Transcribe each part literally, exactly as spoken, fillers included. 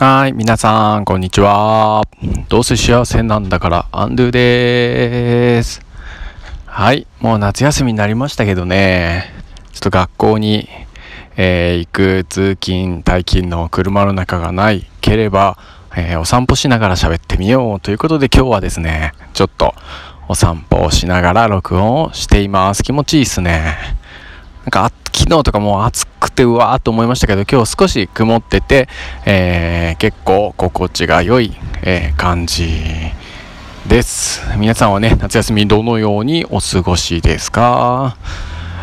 はい、皆さんこんにちは。どうせ幸せなんだからアンドゥでーす。はい、もう夏休みになりましたけどね、ちょっと学校に、えー、行く通勤退勤の車の中がないければ、えー、お散歩しながら喋ってみようということで、今日はですねちょっとお散歩をしながら録音をしています。気持ちいいですね。なんか昨日とかもう暑くてうわーっと思いましたけど、今日少し曇ってて、えー、結構心地が良い、えー、感じです。皆さんはね、夏休みどのようにお過ごしですか？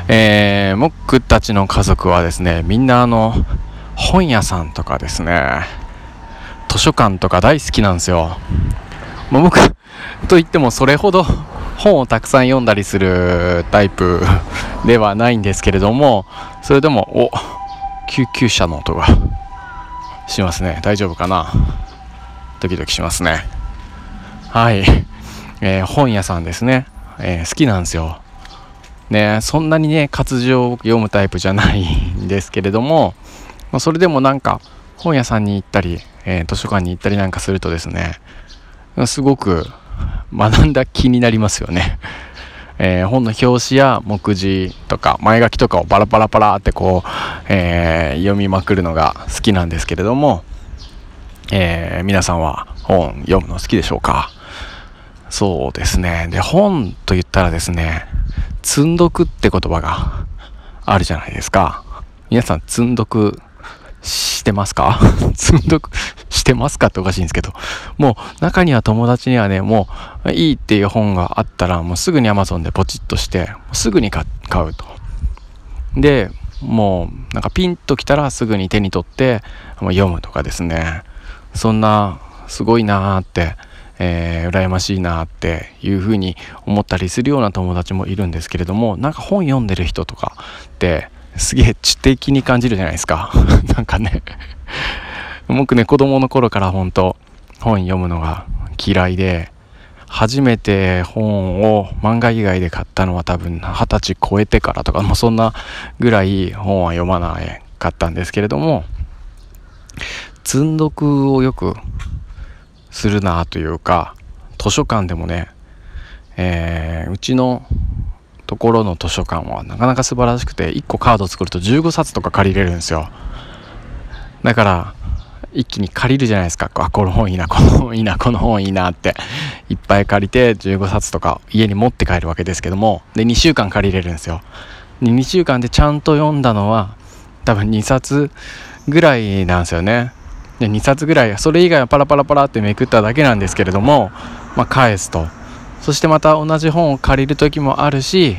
えー、僕たちの家族はですね、みんなあの本屋さんとかですね、図書館とか大好きなんですよ。まあ、僕といってもそれほど本をたくさん読んだりするタイプではないんですけれども、それでもお救急車の音がしますね。大丈夫かな？ドキドキしますね。はい、えー、本屋さんですね、えー、好きなんですよね。そんなにね活字を読むタイプじゃないんですけれども、まあ、それでもなんか本屋さんに行ったり、えー、図書館に行ったりなんかするとですね、すごく学んだ気になりますよね。えー、本の表紙や目次とか前書きとかをバラバラバラってこう、えー、読みまくるのが好きなんですけれども、えー、皆さんは本読むの好きでしょうか？そうですね。で、本と言ったらですね、積んどくって言葉があるじゃないですか。皆さん積んどくしてますか？積んどくしてますかっておかしいんですけど、もう中には友達にはね、もういいっていう本があったらもうすぐに Amazon でポチッとしてすぐに買うと。で、もうなんかピンときたらすぐに手に取って読むとかですね、そんなすごいなーって、えー、羨ましいなーっていうふうに思ったりするような友達もいるんですけれども、なんか本読んでる人とかってすげえ知的に感じるじゃないですか。なんかね、僕ね子供の頃から本当本読むのが嫌いで、初めて本を漫画以外で買ったのは多分二十歳超えてからとか、もうそんなぐらい本は読まなかったんですけれども、積読をよくするなというか、図書館でもね、えー、うちのところの図書館はなかなか素晴らしくて、いっこカード作るとじゅうごさつとか借りれるんですよ。だから一気に借りるじゃないですか。あ、この本いいな、この本いいな、この本いいなっていっぱい借りてじゅうごさつとか家に持って帰るわけですけども、でにしゅうかん借りれるんですよ。でにしゅうかんでちゃんと読んだのは多分にさつぐらいなんですよね。でにさつぐらい、それ以外はパラパラパラってめくっただけなんですけれども、まあ、返すと、そしてまた同じ本を借りる時もあるし、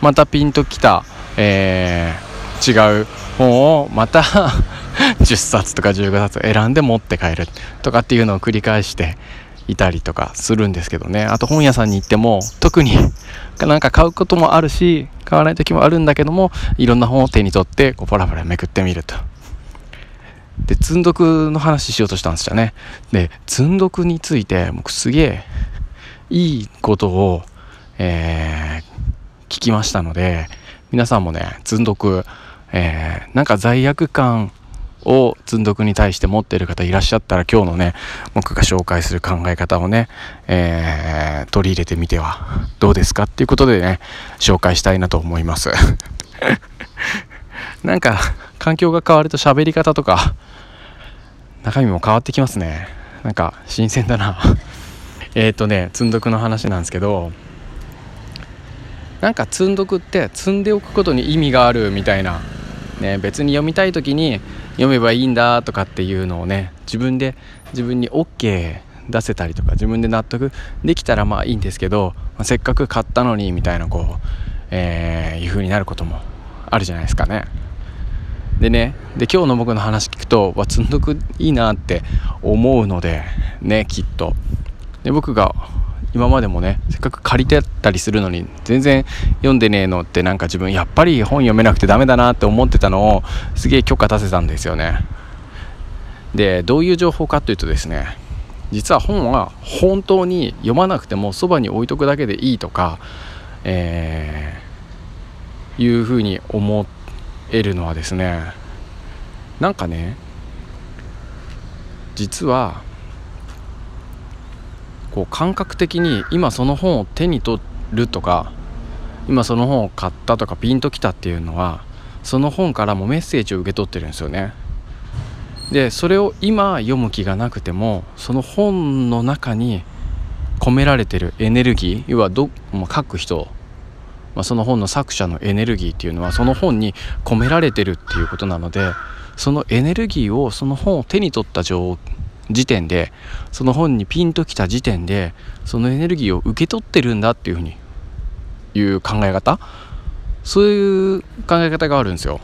またピンときた、えー、違う本をまたじゅっさつとかじゅうごさつ選んで持って帰るとかっていうのを繰り返していたりとかするんですけどね。あと本屋さんに行っても特になんか買うこともあるし、買わない時もあるんだけども、いろんな本を手に取ってこうパラパラめくってみると。で、積読の話しようとしたんですよね。で、積読について僕すげえいいことを、えー、聞きましたので、皆さんもね積読、えー、なんか罪悪感を積読に対して持っている方いらっしゃったら、今日のね僕が紹介する考え方をね、えー、取り入れてみてはどうですかっていうことでね紹介したいなと思います。なんか環境が変わると喋り方とか中身も変わってきますね。なんか新鮮だな。えーとね、積読の話なんですけど、なんか積読って積んでおくことに意味があるみたいな、ね、別に読みたい時に読めばいいんだとかっていうのをね、自分で自分に OK 出せたりとか、自分で納得できたらまあいいんですけど、まあ、せっかく買ったのにみたいなこう、えー、いう風になることもあるじゃないですかね。でね、で今日の僕の話聞くと、わ積読いいなって思うのでね、きっと。で、僕が今までもねせっかく借りてたりするのに全然読んでねえのって、なんか自分やっぱり本読めなくてダメだなって思ってたのをすげえ許可出せたんですよね。で、どういう情報かというとですね、実は本は本当に読まなくてもそばに置いとくだけでいいとか、えー、いうふうに思えるのはですね、なんかね実はこう感覚的に今その本を手に取るとか今その本を買ったとかピンときたっていうのはその本からもメッセージを受け取ってるんですよね。でそれを今読む気がなくてもその本の中に込められてるエネルギー、要はど、まあ、書く人、まあ、その本の作者のエネルギーっていうのはその本に込められてるっていうことなので、そのエネルギーをその本を手に取った状時点でその本にピンときた時点でそのエネルギーを受け取ってるんだっていうふうにいう考え方、そういう考え方があるんですよ。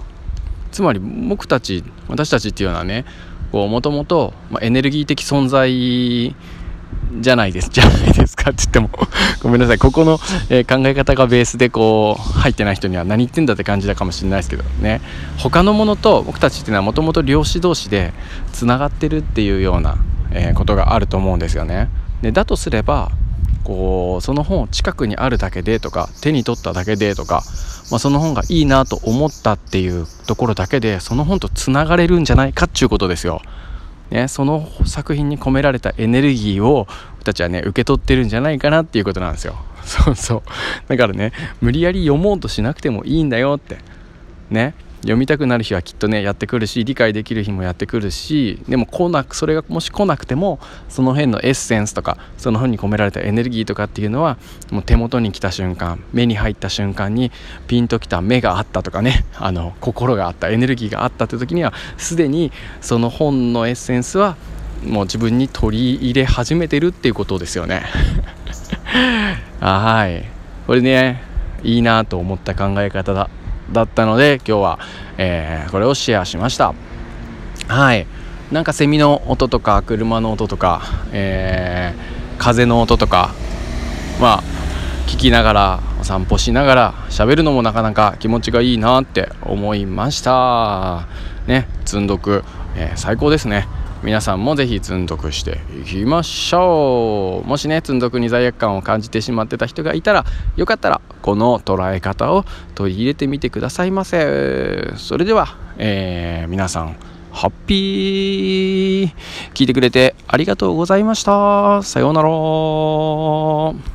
つまり僕たち私たちっていうのはね、もともとエネルギー的存在じゃないですじゃないですかって言ってもごめんなさい、ここの、えー、考え方がベースでこう入ってない人には何言ってんだって感じだかもしれないですけどね、他のものと僕たちっていうのはもともと量子同士でつながってるっていうような、えー、ことがあると思うんですよね。でだとすればこうその本近くにあるだけでとか手に取っただけでとか、まあ、その本がいいなと思ったっていうところだけでその本とつながれるんじゃないかっていうことですよね、その作品に込められたエネルギーを僕たちはね受け取ってるんじゃないかなっていうことなんですよ。そうそう、だからね無理やり読もうとしなくてもいいんだよってね、読みたくなる日はきっとねやってくるし、理解できる日もやってくるし、でも来なくそれがもし来なくてもその辺のエッセンスとかその本に込められたエネルギーとかっていうのはもう手元に来た瞬間、目に入った瞬間にピンときた、目があったとかね、あの心があった、エネルギーがあったって時にはすでにその本のエッセンスはもう自分に取り入れ始めてるっていうことですよねはい、これねいいなと思った考え方だだったので今日は、えー、これをシェアしました。はい、なんかセミの音とか車の音とか、えー、風の音とかまあ聞きながらお散歩しながら喋るのもなかなか気持ちがいいなって思いましたね。積んどく、えー、最高ですね。皆さんもぜひ積んどくしていきましょう。もしね積んどくに罪悪感を感じてしまってた人がいたら、よかったらこの捉え方を取り入れてみてくださいませ。それでは、えー、皆さんハッピー、聞いてくれてありがとうございました。さようなら。